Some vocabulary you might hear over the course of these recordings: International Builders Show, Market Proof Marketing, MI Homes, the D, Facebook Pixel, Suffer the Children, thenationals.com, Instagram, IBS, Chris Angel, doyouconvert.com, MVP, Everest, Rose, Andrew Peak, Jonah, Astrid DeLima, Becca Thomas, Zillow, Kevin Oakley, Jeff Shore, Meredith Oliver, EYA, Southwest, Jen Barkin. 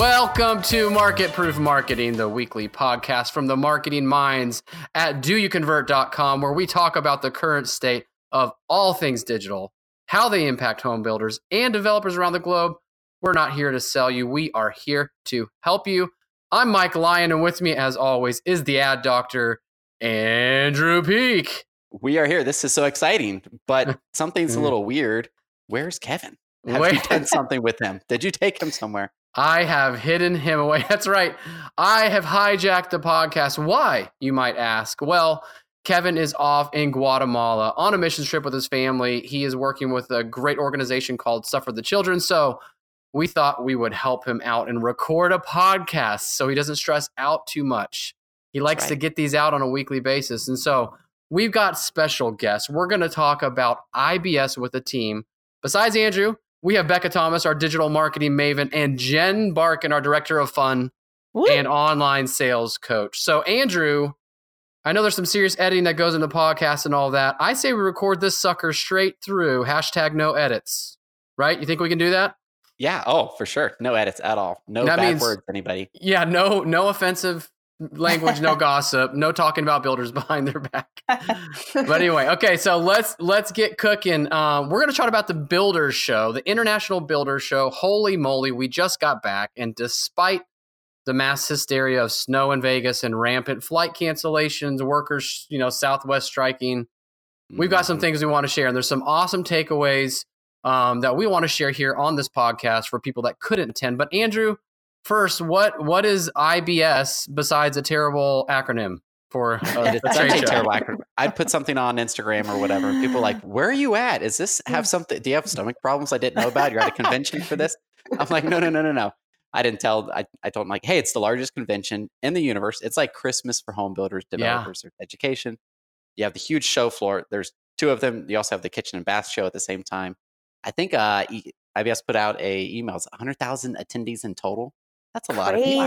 Welcome to Market Proof Marketing, the weekly podcast from the marketing minds at doyouconvert.com, where we talk about the current state of all things digital, how they impact home builders and developers around the globe. We're not here to sell you. We are here to help you. I'm Mike Lyon, and with me, as always, is the ad doctor, Andrew Peak. We are here. This is so exciting, but something's a little weird. Where's Kevin? Have you done something with him? Did you take him somewhere? I have hidden him away. That's right. I have hijacked the podcast. Why, you might ask? Well, Kevin is off in Guatemala on a mission trip with his family. He is working with a great organization called Suffer the Children. So we thought we would help him out and record a podcast so he doesn't stress out too much. He likes to get these out on a weekly basis. And so we've got special guests. We're going to talk about IBS with a team. Besides Andrew, we have Becca Thomas, our digital marketing maven, and Jen Barkin, our director of fun and online sales coach. So Andrew, I know there's some serious editing that goes into podcasts and all that. I say we record this sucker straight through, #no edits, right? You think we can do that? Yeah. Oh, for sure. No edits at all. No bad words, anybody. Yeah. No offensive language, no gossip, no talking about builders behind their back. But anyway, okay. So let's get cooking. We're going to talk about the Builders Show, the International Builders Show. Holy moly. We just got back. And despite the mass hysteria of snow in Vegas and rampant flight cancellations, workers, Southwest striking, we've got some things we want to share. And there's some awesome takeaways that we want to share here on this podcast for people that couldn't attend. But Andrew, first, what is IBS besides a terrible acronym for a trade show? Terrible acronym. I'd put something on Instagram or whatever. People are like, where are you at? Is this have something? Do you have stomach problems I didn't know about? You're at a convention for this? I'm like, no. I didn't tell. I told him, like, hey, it's the largest convention in the universe. It's like Christmas for home builders, developers, or education. You have the huge show floor. There's two of them. You also have the kitchen and bath show at the same time. I think IBS put out an email. It's 100,000 attendees in total. That's a lot of people.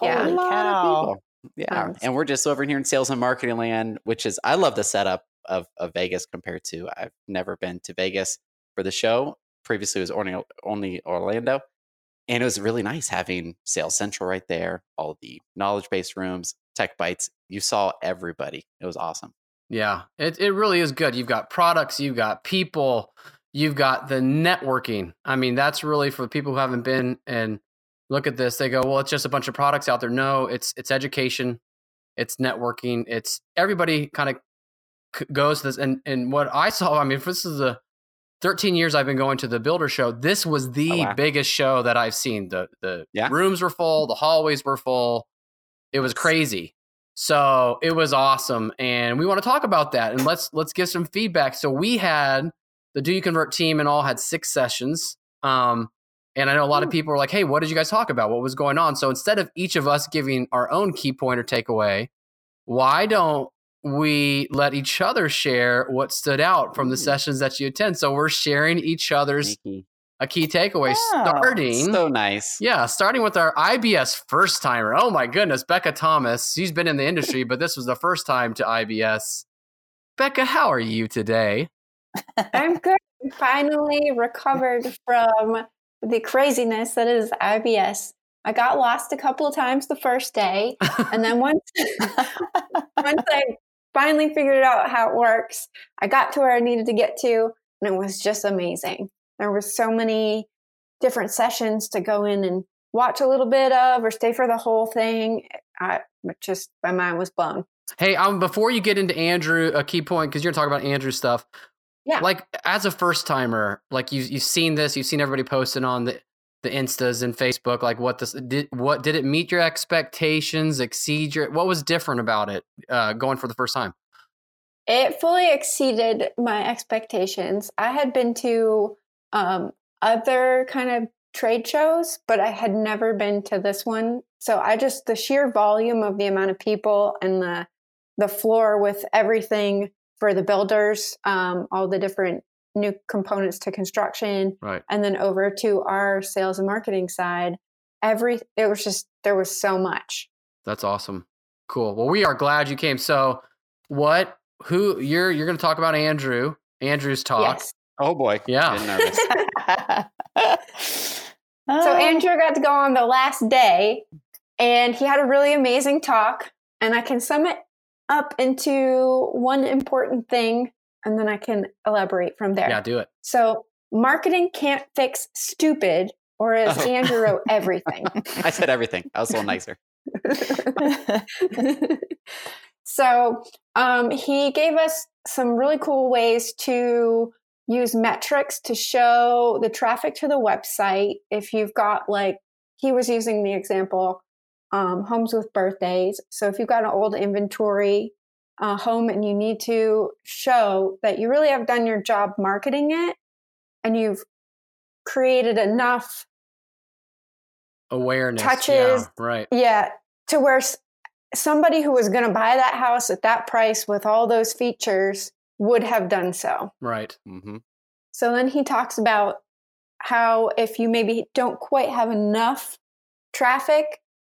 Wow. Holy cow. Yeah. Nice. And we're just over here in sales and marketing land, which is, I love the setup of Vegas compared to, I've never been to Vegas for the show. Previously, it was only Orlando. And it was really nice having Sales Central right there, all the knowledge-based rooms, tech bites. You saw everybody. It was awesome. Yeah, it really is good. You've got products, you've got people, you've got the networking. I mean, that's really for people who haven't been and look at this. They go, well, it's just a bunch of products out there. No, it's education. It's networking. It's everybody kind of goes to this. And what I saw, I mean, if this is a 13 years I've been going to the Builder Show. This was the biggest show that I've seen. The rooms were full. The hallways were full. It was crazy. So it was awesome. And we want to talk about that. And let's give some feedback. So we had the Do You Convert team and all had 6 sessions. And I know a lot of people were like, hey, what did you guys talk about? What was going on? So instead of each of us giving our own key point or takeaway, why don't we let each other share what stood out from the sessions that you attend? So we're sharing each other's a key takeaway, starting. So nice. Yeah, starting with our IBS first timer. Oh my goodness, Becca Thomas. She's been in the industry, but this was the first time to IBS. Becca, how are you today? I'm good. Finally recovered from the craziness that is IBS. I got lost a couple of times the first day. And then once I finally figured out how it works, I got to where I needed to get to, and it was just amazing. There were so many different sessions to go in and watch a little bit of or stay for the whole thing. My mind was blown. Hey, before you get into Andrew, a key point, because you're talking about Andrew stuff. Yeah. Like, as a first timer, like you've seen this, you've seen everybody posting on the Instas and Facebook, like what did it meet your expectations, exceed your, what was different about it going for the first time? It fully exceeded my expectations. I had been to other kind of trade shows, but I had never been to this one. So the sheer volume of the amount of people and the floor with everything for the builders, all the different new components to construction, and then over to our sales and marketing side. There was so much. That's awesome. Cool. Well, we are glad you came. So you're going to talk about Andrew's talk. Yes. Oh boy. Yeah. Oh. So Andrew got to go on the last day, and he had a really amazing talk. And I can sum it up into one important thing, and then I can elaborate from there. Yeah, do it. So marketing can't fix stupid, or as Andrew wrote, everything. I said everything. I was a little nicer. So he gave us some really cool ways to use metrics to show the traffic to the website. If you've got, like, he was using the example, homes with birthdays. So if you've got an old inventory home and you need to show that you really have done your job marketing it and you've created enough awareness touches, to where somebody who was going to buy that house at that price with all those features would have done so. Right. Mm-hmm. So then he talks about how if you maybe don't quite have enough traffic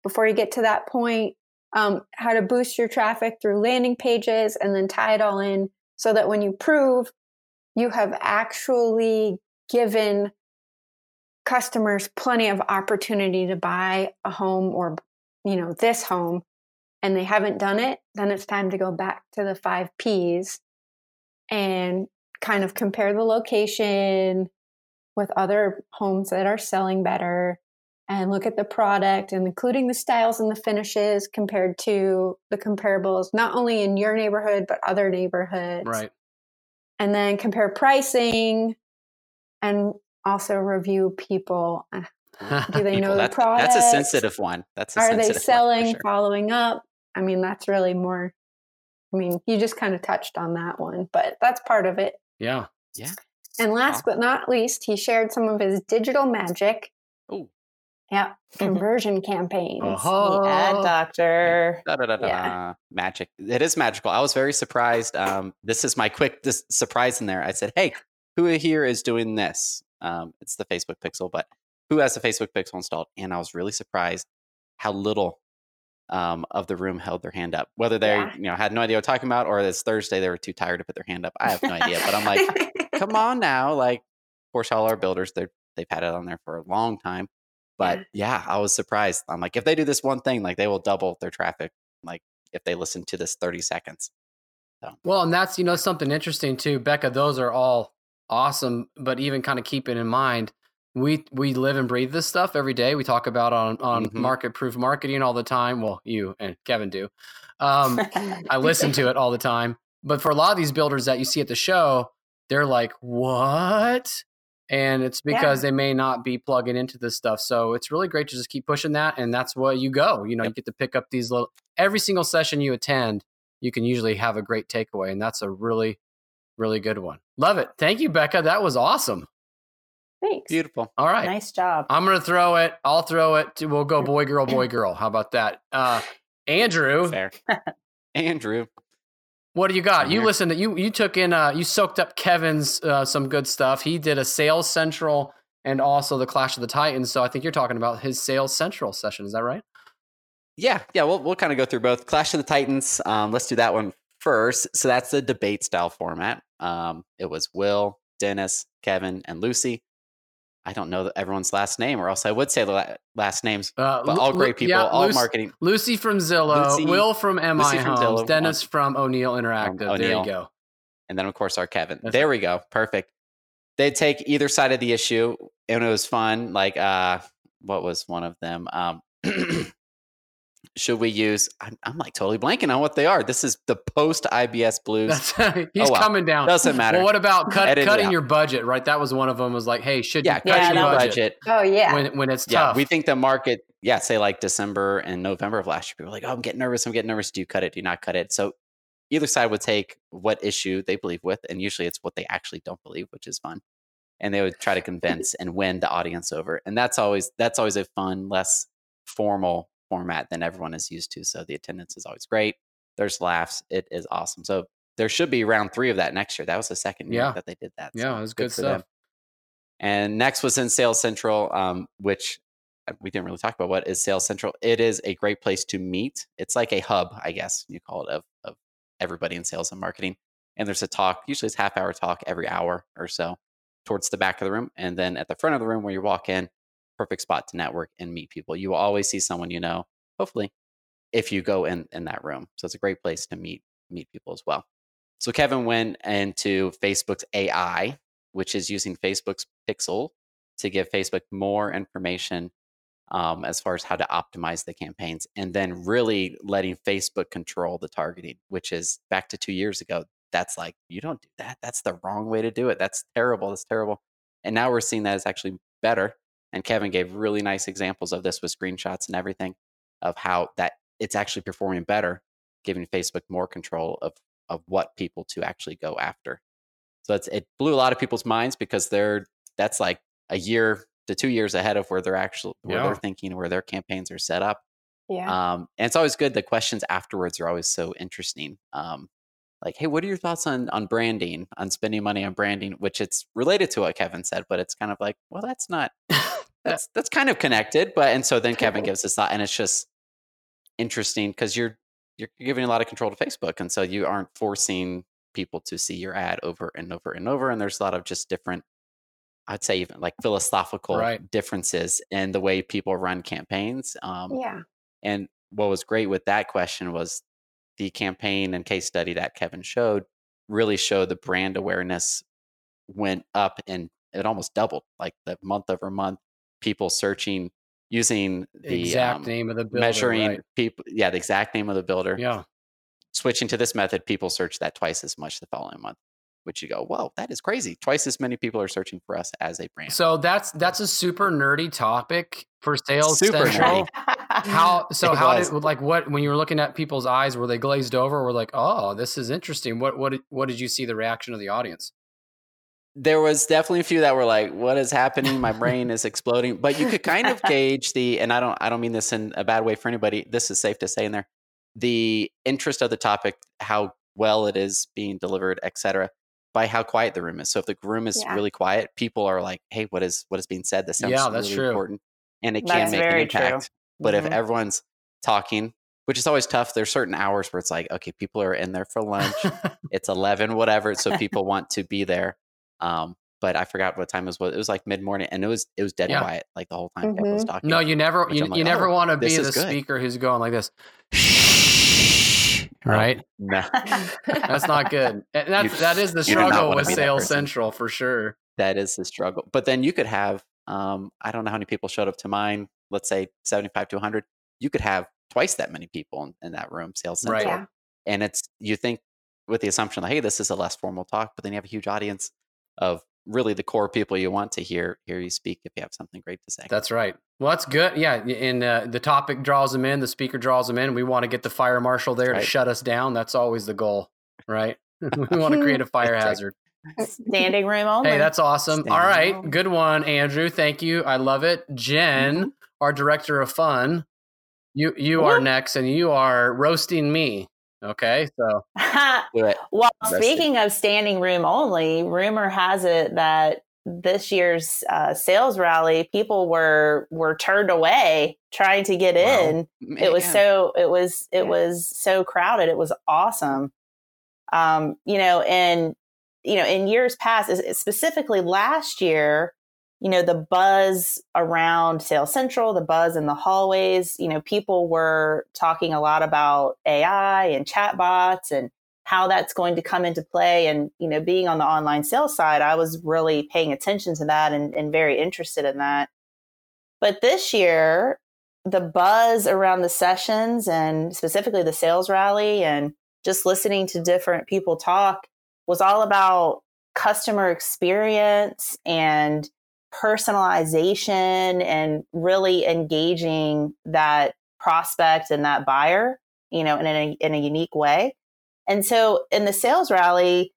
before you get to that point, how to boost your traffic through landing pages and then tie it all in so that when you prove you have actually given customers plenty of opportunity to buy a home or, you know, this home, and they haven't done it, then it's time to go back to the 5 P's and kind of compare the location with other homes that are selling better and look at the product, and including the styles and the finishes compared to the comparables, not only in your neighborhood, but other neighborhoods. Right. And then compare pricing and also review people. Do they know the product? That's a sensitive one. Are they selling, sure. Following up? I mean, that's really more, I mean, you just kind of touched on that one, but that's part of it. Yeah. Yeah. And last but not least, he shared some of his digital magic. Oh. Yeah. Conversion campaigns. Oh. The ad doctor. Magic. It is magical. I was very surprised. This is my quick surprise in there. I said, hey, who here is doing this? It's the Facebook Pixel, but who has the Facebook Pixel installed? And I was really surprised how little of the room held their hand up. Whether they had no idea what talking about, or it's Thursday, they were too tired to put their hand up. I have no idea. But I'm like, come on now. Like, of course, all our builders, they've had it on there for a long time. But I was surprised. I'm like, if they do this one thing, like, they will double their traffic, like, if they listen to this 30 seconds. So. Well, and that's, something interesting too, Becca, those are all awesome. But even kind of keeping in mind, we live and breathe this stuff every day. We talk about on Market Proof Marketing all the time. Well, you and Kevin do. I listen to it all the time. But for a lot of these builders that you see at the show, they're like, what? And it's because they may not be plugging into this stuff. So it's really great to just keep pushing that. And that's where you go. You get to pick up these little, every single session you attend, you can usually have a great takeaway. And that's a really, really good one. Love it. Thank you, Becca. That was awesome. Thanks. Beautiful. All right. Nice job. I'm going to throw it. I'll throw it. We'll go boy, girl, boy, girl. How about that? Andrew. Fair. Andrew. What do you got? You listened to, you took in, you soaked up Kevin's, some good stuff. He did a Sales Central and also the Clash of the Titans. So I think you're talking about his Sales Central session. Is that right? Yeah. Yeah. We'll kind of go through both. Clash of the Titans. Let's do that one first. So that's the debate style format. It was Will, Dennis, Kevin, and Lucy. I don't know everyone's last name, or else I would say the last names. But all great people, all marketing. Lucy from Zillow, Will from MI Homes, Dennis from O'Neill Interactive. There you go. And then, of course, our Kevin. There we go. Perfect. They take either side of the issue, and it was fun. Like, what was one of them? Should we use? I'm like totally blanking on what they are. This is the post IBS blues. He's coming down. Doesn't matter. Well, what about cutting your budget? Right, that was one of them. Was like, hey, should you cut your budget? Oh yeah. When it's tough, we think the market. Yeah, say like December and November of last year, people were like, oh, I'm getting nervous. Do you cut it? Do you not cut it? So either side would take what issue they believe with, and usually it's what they actually don't believe, which is fun. And they would try to convince and win the audience over, and that's always a fun, less formal format than everyone is used to. So the attendance is always great. There's laughs. It is awesome. So there should be round 3 of that next year. That was the second year that they did that. So yeah, it was good stuff. Them. And next was in Sales Central, which we didn't really talk about. What is Sales Central? It is a great place to meet. It's like a hub, I guess you call it, of everybody in sales and marketing. And there's a talk, usually it's half hour talk every hour or so towards the back of the room. And then at the front of the room where you walk in, perfect spot to network and meet people. You will always see someone you know, hopefully, if you go in that room. So it's a great place to meet people as well. So Kevin went into Facebook's AI, which is using Facebook's Pixel to give Facebook more information as far as how to optimize the campaigns, and then really letting Facebook control the targeting, which is back to 2 years ago. That's like, you don't do that. That's the wrong way to do it. That's terrible. That's terrible. And now we're seeing that it's actually better. And Kevin gave really nice examples of this with screenshots and everything of how that it's actually performing better, giving Facebook more control of what people to actually go after. So it blew a lot of people's minds because that's like a year to 2 years ahead of where they're actually, where they're thinking, where their campaigns are set up. Yeah. And it's always good. The questions afterwards are always so interesting. Like, hey, what are your thoughts on branding, on spending money on branding, which it's related to what Kevin said, but it's kind of like, well, that's not, that's kind of connected. But, and so then Kevin gives this thought, and it's just interesting because you're giving a lot of control to Facebook. And so you aren't forcing people to see your ad over and over and over. And there's a lot of just different, I'd say even like philosophical differences in the way people run campaigns. And what was great with that question was the campaign and case study that Kevin showed really showed the brand awareness went up, and it almost doubled, like the month over month, people searching using the exact name of the builder, measuring people. Yeah. The exact name of the builder. Yeah. Switching to this method, people search that twice as much the following month, which you go, whoa, that is crazy. Twice as many people are searching for us as a brand. So that's a super nerdy topic for Sales Central. When you were looking at people's eyes, were they glazed over? Were like, oh, this is interesting. What did you see the reaction of the audience? There was definitely a few that were like, what is happening? My brain is exploding. But you could kind of gauge and I don't mean this in a bad way for anybody. This is safe to say in there. The interest of the topic, how well it is being delivered, et cetera, by how quiet the room is. So if the room is really quiet, people are like, hey, what is being said? This sounds really important. And it can make an impact. But if everyone's talking, which is always tough, there's certain hours where it's like, okay, people are in there for lunch. It's 11, whatever. So people want to be there. But I forgot what time it was. It was like mid-morning, and it was dead quiet like the whole time people was talking. No, you never want to be the speaker who's going like this. Right? No. That's not good. And that is the struggle with Sales Central for sure. That is the struggle. But then you could have, I don't know how many people showed up to mine. Let's say 75 to 100. You could have twice that many people in that room, Sales Central. Right. Yeah. And you think with the assumption like, hey, this is a less formal talk, but then you have a huge audience of really the core people you want to hear you speak if you have something great to say. That's right. Well, that's good. Yeah. And the topic draws them in, the speaker draws them in. We want to get the fire marshal there to shut us down. That's always the goal, right? We want to create a fire hazard. Standing room only. Hey, that's awesome. Standing All right. Room. Good one, Andrew. Thank you. I love it. Jen, our director of fun, you are next, and you are roasting me. Okay, so well, speaking of standing room only, rumor has it that this year's sales rally, people were turned away trying to get in. Man. It was so crowded. It was awesome. In years past, specifically last year, the buzz around Sales Central, the buzz in the hallways, people were talking a lot about AI and chatbots and how that's going to come into play. And, being on the online sales side, I was really paying attention to that and very interested in that. But this year, the buzz around the sessions and specifically the sales rally and just listening to different people talk was all about customer experience and personalization and really engaging that prospect and that buyer, in a unique way. And so in the sales rally,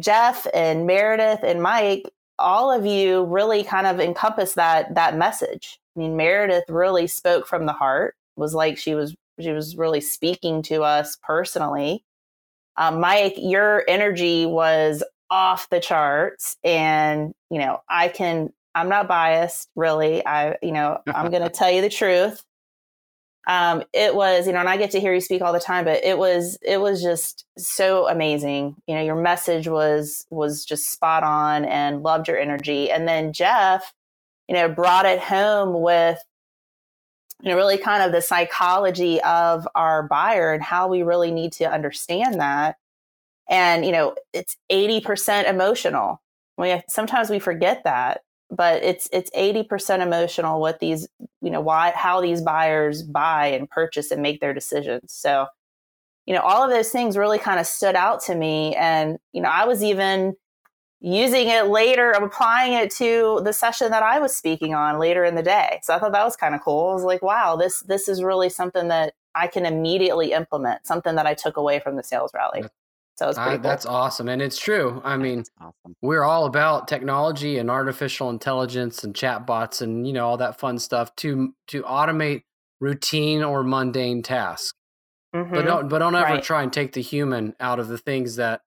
Jeff and Meredith and Mike, all of you really kind of encompass that message. I mean, Meredith really spoke from the heart, was like, she was really speaking to us personally. Mike, your energy was off the charts, and I'm not biased, really. I'm gonna tell you the truth. It was, and I get to hear you speak all the time, but it was just so amazing. Your message was just spot on, and loved your energy. And then Jeff, brought it home with, really kind of the psychology of our buyer and how we really need to understand that. And, it's 80% emotional. Sometimes we forget that, but it's 80% emotional what these, how these buyers buy and purchase and make their decisions. So, all of those things really kind of stood out to me. And, I was even using it later, applying it to the session that I was speaking on later in the day. So I thought that was kind of cool. I was like, wow, this is really something that I can immediately implement, something that I took away from the sales rally. So it's pretty cool. That's awesome. And it's true. I mean, awesome. We're all about technology and artificial intelligence and chatbots and, all that fun stuff to automate routine or mundane tasks. Mm-hmm. But don't ever try and take the human out of the things that,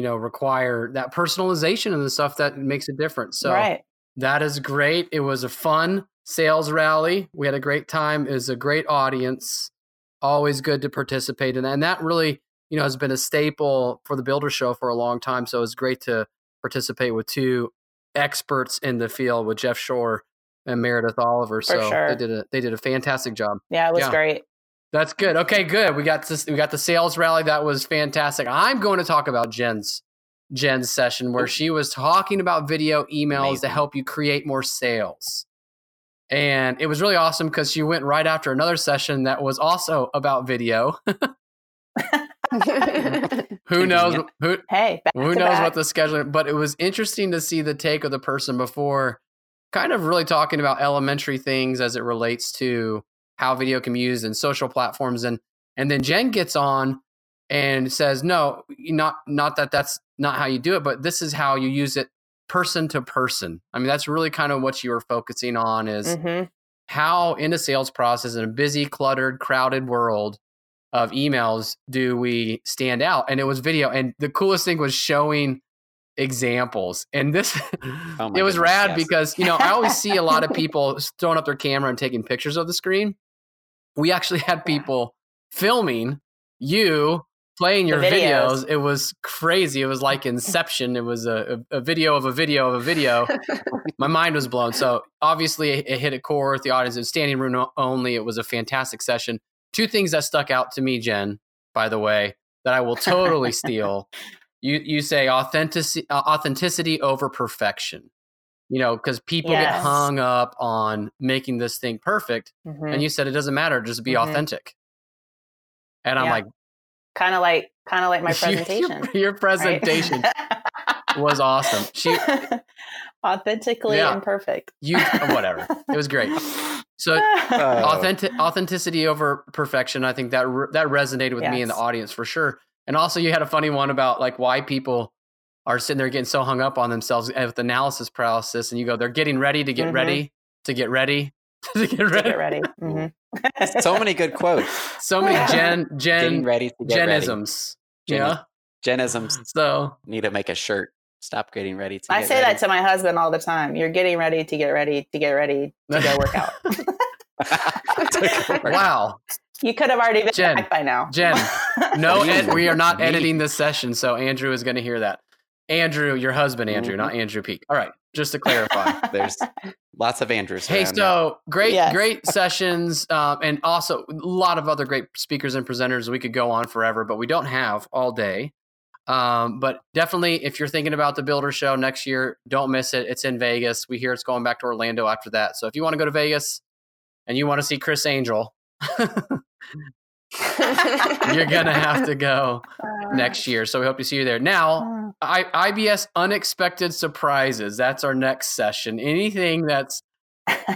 require that personalization and the stuff that makes a difference. So that is great. It was a fun sales rally. We had a great time. It was a great audience. Always good to participate in that. And that really, has been a staple for the Builder Show for a long time. So it's great to participate with two experts in the field, with Jeff Shore and Meredith Oliver. They did a fantastic job. Yeah, it was great. That's good. Okay, good. We got the sales rally. That was fantastic. I'm going to talk about Jen's session where she was talking about video emails to help you create more sales. And it was really awesome because she went right after another session that was also about video. Who knows? Who knows what the scheduling? But it was interesting to see the take of the person before, kind of really talking about elementary things as it relates to how video can be used in social platforms. And then Jen gets on and says, no, not that that's not how you do it, but this is how you use it person to person. I mean, that's really kind of what you were focusing on is how in a sales process in a busy, cluttered, crowded world of emails do we stand out? And it was video. And the coolest thing was showing examples. And this, it was rad because, I always see a lot of people throwing up their camera and taking pictures of the screen. We actually had people filming you playing your videos. It was crazy. It was like Inception. It was a video of a video of a video. My mind was blown. So obviously it hit a core with the audience. It was standing room only. It was a fantastic session. Two things that stuck out to me, Jen, by the way, that I will totally steal. You say authenticity over perfection. Because people get hung up on making this thing perfect. Mm-hmm. And you said it doesn't matter, just be authentic. And I'm like, kind of like my presentation. Your presentation was awesome. She authentically imperfect. Whatever. It was great. So authenticity over perfection. I think that that resonated with me and the audience for sure. And also you had a funny one about like why people are sitting there getting so hung up on themselves with analysis paralysis, and you go, they're getting ready to get ready to get ready to get ready. Mm-hmm. So many good quotes. So many Jen ready to get Jenisms. Yeah, Jenisms. So need to make a shirt. Stop getting ready to. I say that to my husband all the time. You're getting ready to get ready to get ready to go work out. Wow. You could have already been back by now. Jen, no, we are not editing this session, so Andrew is going to hear that. Andrew, your husband, Andrew, not Andrew Peak. All right, just to clarify. There's lots of Andrews. Hey, so great sessions, and also a lot of other great speakers and presenters. We could go on forever, but we don't have all day. But definitely, if you're thinking about the Builder Show next year, don't miss it. It's in Vegas. We hear it's going back to Orlando after that. So if you want to go to Vegas and you want to see Chris Angel, you're gonna have to go next year. So we hope to see you there. Now, IBS unexpected surprises. That's our next session. Anything that's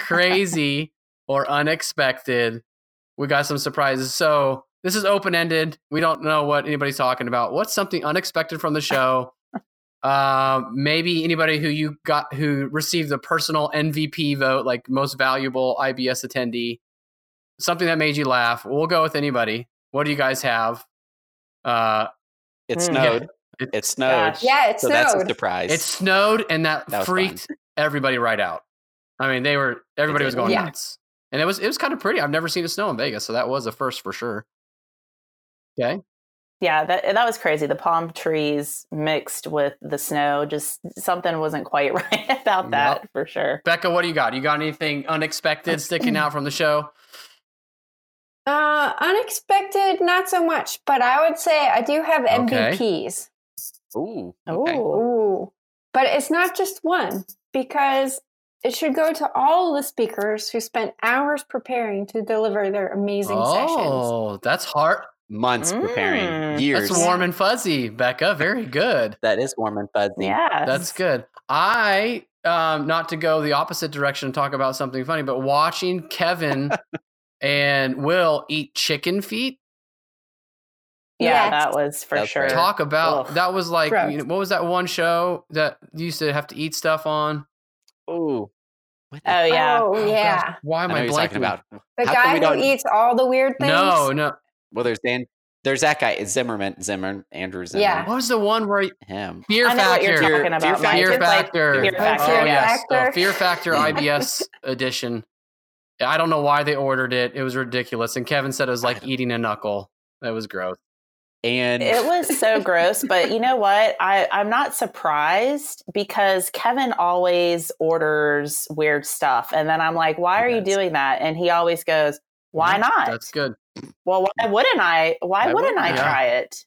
crazy or unexpected, we got some surprises. So this is open-ended. We don't know what anybody's talking about. What's something unexpected from the show? Maybe anybody who received the personal MVP vote, like most valuable IBS attendee. Something that made you laugh. We'll go with anybody. What do you guys have? It snowed. Yeah. It snowed. Yeah, it snowed. That's a surprise. It snowed, and that freaked everybody right out. I mean, everybody was going nuts, and it was kind of pretty. I've never seen it snow in Vegas, so that was a first for sure. Okay. Yeah, that was crazy. The palm trees mixed with the snow, just something wasn't quite right about that for sure. Becca, what do you got? You got anything unexpected sticking out from the show? Unexpected, not so much, but I would say I do have MVPs. Ooh. Okay. Ooh. But it's not just one, because it should go to all the speakers who spent hours preparing to deliver their amazing sessions. Oh, that's hard. Months preparing, years. That's warm and fuzzy, Becca. Very good. That is warm and fuzzy. Yeah, that's good. I, not to go the opposite direction and talk about something funny, but watching Kevin and Will eat chicken feet. Yeah, that was for sure. Talk about that was like, you know, what was that one show that you used to have to eat stuff on? Ooh. Oh yeah. Why am I blanking about the guy who eats all the weird things? No. Well, there's that guy, Andrew Zimmerman. Yeah. What was the one where Fear Factor. I know what you're talking about. Fear Factor. Oh, yes. Fear Factor IBS edition. I don't know why they ordered it. It was ridiculous. And Kevin said it was like eating a knuckle. That was gross. And it was so gross. But you know what? I'm not surprised, because Kevin always orders weird stuff. And then I'm like, why are you doing that? And he always goes, why not? That's good. Well, why wouldn't I try it?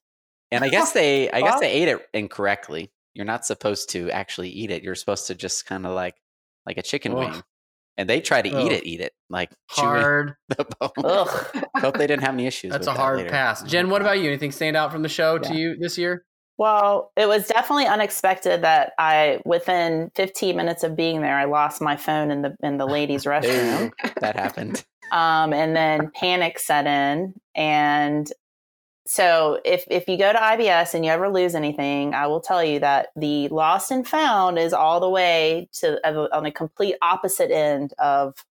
And I guess they ate it incorrectly. You're not supposed to actually eat it. You're supposed to just kind of like a chicken wing. And they try to eat it like hard. The bone. Hope they didn't have any issues. That's with a hard pass. Jen, what about you? Anything stand out from the show to you this year? Well, it was definitely unexpected that within 15 minutes of being there, I lost my phone in the ladies' restroom. That happened. And then panic set in. And so if you go to IBS and you ever lose anything, I will tell you that the lost and found is all the way on a complete opposite end of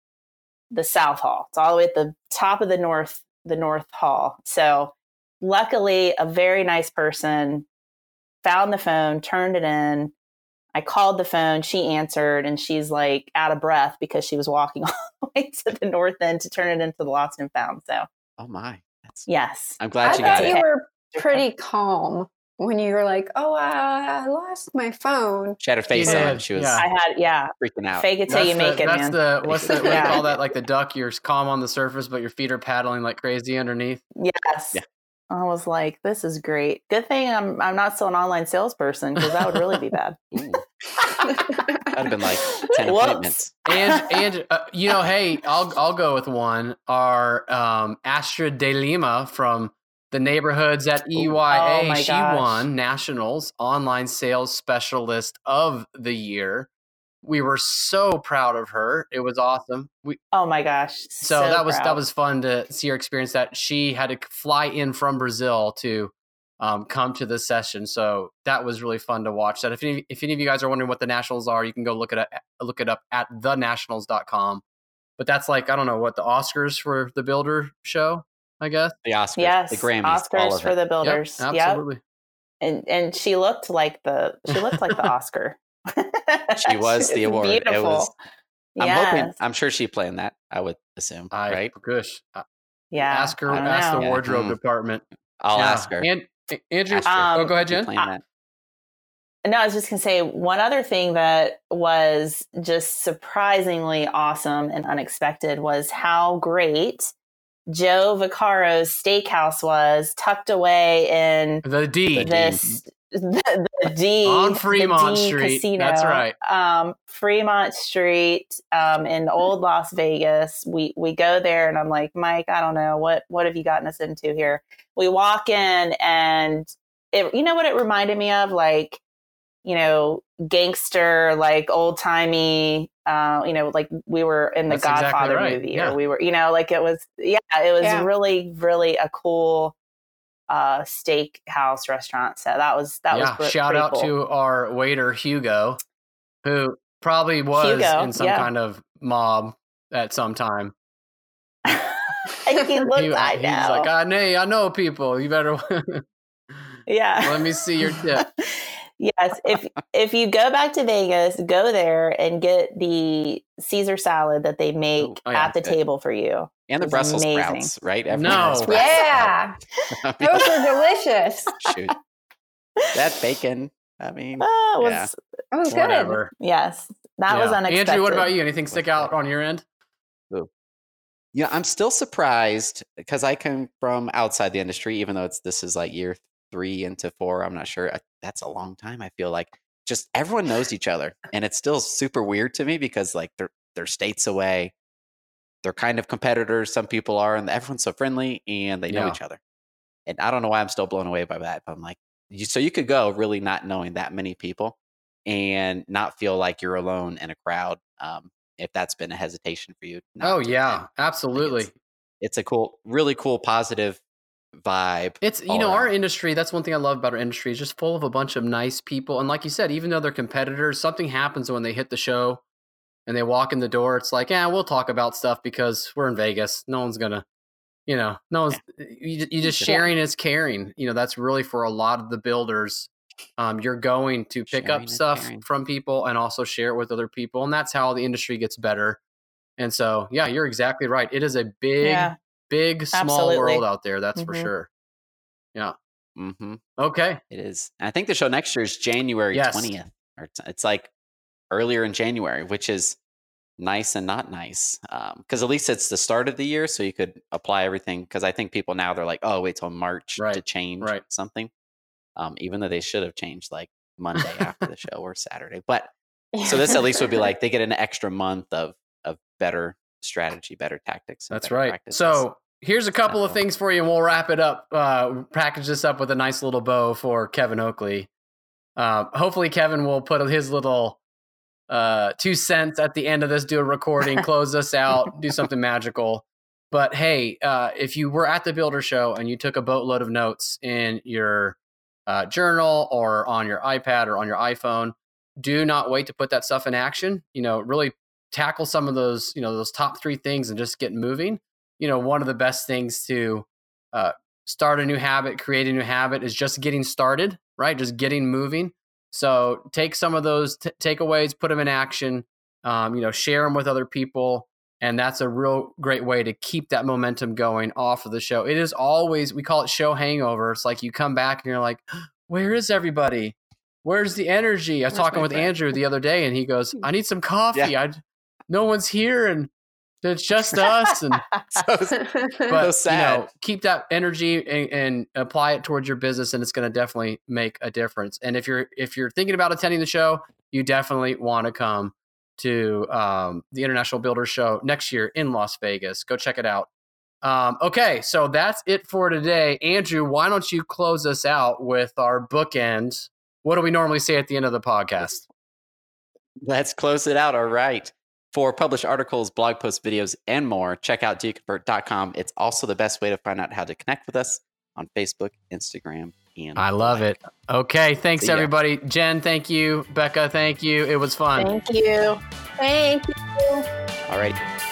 the South Hall. It's all the way at the top of the North Hall. So luckily, a very nice person found the phone, turned it in. I called the phone, she answered, and she's like out of breath because she was walking all the way to the north end to turn it into the lost and found. So, oh my, yes, I'm glad you got it. I thought you were pretty calm when you were like, "Oh, I lost my phone." She had her face on. She was, freaking out. Fake it till you make it, man. What do you call that? Like the duck, you're calm on the surface, but your feet are paddling like crazy underneath. Yes. Yeah. I was like, this is great. Good thing I'm not still an online salesperson, because that would really be bad. That'd have been like 10 appointments. And you know, hey, I'll go with one. Our Astrid DeLima from the neighborhoods at EYA. Oh, she won Nationals Online Sales Specialist of the Year. We were so proud of her. It was awesome. That was fun to see her experience that. She had to fly in from Brazil to come to this session. So that was really fun to watch. That if any of you guys are wondering what the Nationals are, you can go look it up at thenationals.com. But that's like, I don't know, what the Oscars for the Builder show, I guess. The Oscars, yes, the Grammys, Oscars for the Builders. Yep, absolutely. Yep. And she looked like the Oscar. She was the award. Beautiful. It was, I'm sure she planned that, I would assume. Right? Gosh. Ask her. Ask the wardrobe department. I'll ask her. And Andrew, go ahead, Jen. No, I was just going to say one other thing that was just surprisingly awesome and unexpected was how great Joe Vaccaro's steakhouse was, tucked away in the D. The D on Fremont Street Casino. That's right. Fremont Street in old Las Vegas. We go there and I'm like, Mike, I don't know what have you gotten us into here. We walk in and you know what it reminded me of, like, you know, gangster, like old timey, you know, like we were in the Godfather movie, or we were, you know, like it was really, really a cool steakhouse restaurant. So that was shout out to our waiter Hugo, who probably was in some kind of mob at some time. He's like, I know people. You better let me see your tip. Yes. If you go back to Vegas, go there and get the Caesar salad that they make at the table for you. And the Brussels sprouts, right? Yeah. Those are delicious. Shoot. That bacon. I mean, it was good. Yes. That was unexpected. Andrew, what about you? Anything stick out on your end? Ooh. Yeah, I'm still surprised because I come from outside the industry, even though this is like year 3 into 4. I'm not sure. That's a long time. I feel like just everyone knows each other. And it's still super weird to me because like they're states away. They're kind of competitors. Some people are, and everyone's so friendly and they know each other. And I don't know why I'm still blown away by that. But I'm like, so you could go really not knowing that many people and not feel like you're alone in a crowd. If that's been a hesitation for you. Absolutely. It's a cool, really cool, positive vibe. It's, you know, our industry, that's one thing I love about our industry is just full of a bunch of nice people. And like you said, even though they're competitors, something happens when they hit the show and they walk in the door. It's like, we'll talk about stuff because we're in Vegas. No one's going to, you just sharing is caring. You know, that's really for a lot of the builders. You're going to pick up stuff from people and also share it with other people. And that's how the industry gets better. And so, yeah, you're exactly right. It is a big, big, small world out there. That's for sure. Yeah. Mm-hmm. Okay. It is. I think the show next year is January 20th. It's like earlier in January, which is nice and not nice. Because at least it's the start of the year. So you could apply everything. Because I think people now they're like, wait till March to change something. Even though they should have changed like Monday after the show or Saturday. But so this at least would be like they get an extra month of better strategy, better tactics. That's better practices. So here's a couple of things for you and we'll wrap it up. Package this up with a nice little bow for Kevin Oakley. Hopefully Kevin will put his little 2 cents at the end of this, do a recording, close us out, do something magical. But hey, if you were at the Builder Show and you took a boatload of notes in your journal or on your iPad or on your iPhone, do not wait to put that stuff in action. You know, really tackle some of those, you know, those top 3 things and just get moving. You know, one of the best things to start a new habit, create a new habit is just getting started, right? Just getting moving. So take some of those takeaways, put them in action, you know, share them with other people. And that's a real great way to keep that momentum going off of the show. It is always, we call it show hangover. It's like you come back and you're like, where is everybody? Where's the energy? I was talking with Andrew the other day and he goes, I need some coffee. No one's here and it's just us. And so sad. You know, keep that energy and apply it towards your business. And it's going to definitely make a difference. And if you're thinking about attending the show, you definitely want to come to the International Builder Show next year in Las Vegas. Go check it out. Okay, so that's it for today. Andrew, why don't you close us out with our bookend? What do we normally say at the end of the podcast? Let's close it out. All right. For published articles, blog posts, videos, and more, check out doyouconvert.com. It's also the best way to find out how to connect with us on Facebook, Instagram, and I love it. Okay. Thanks, everybody. Jen, thank you. Becca, thank you. It was fun. Thank you. All right.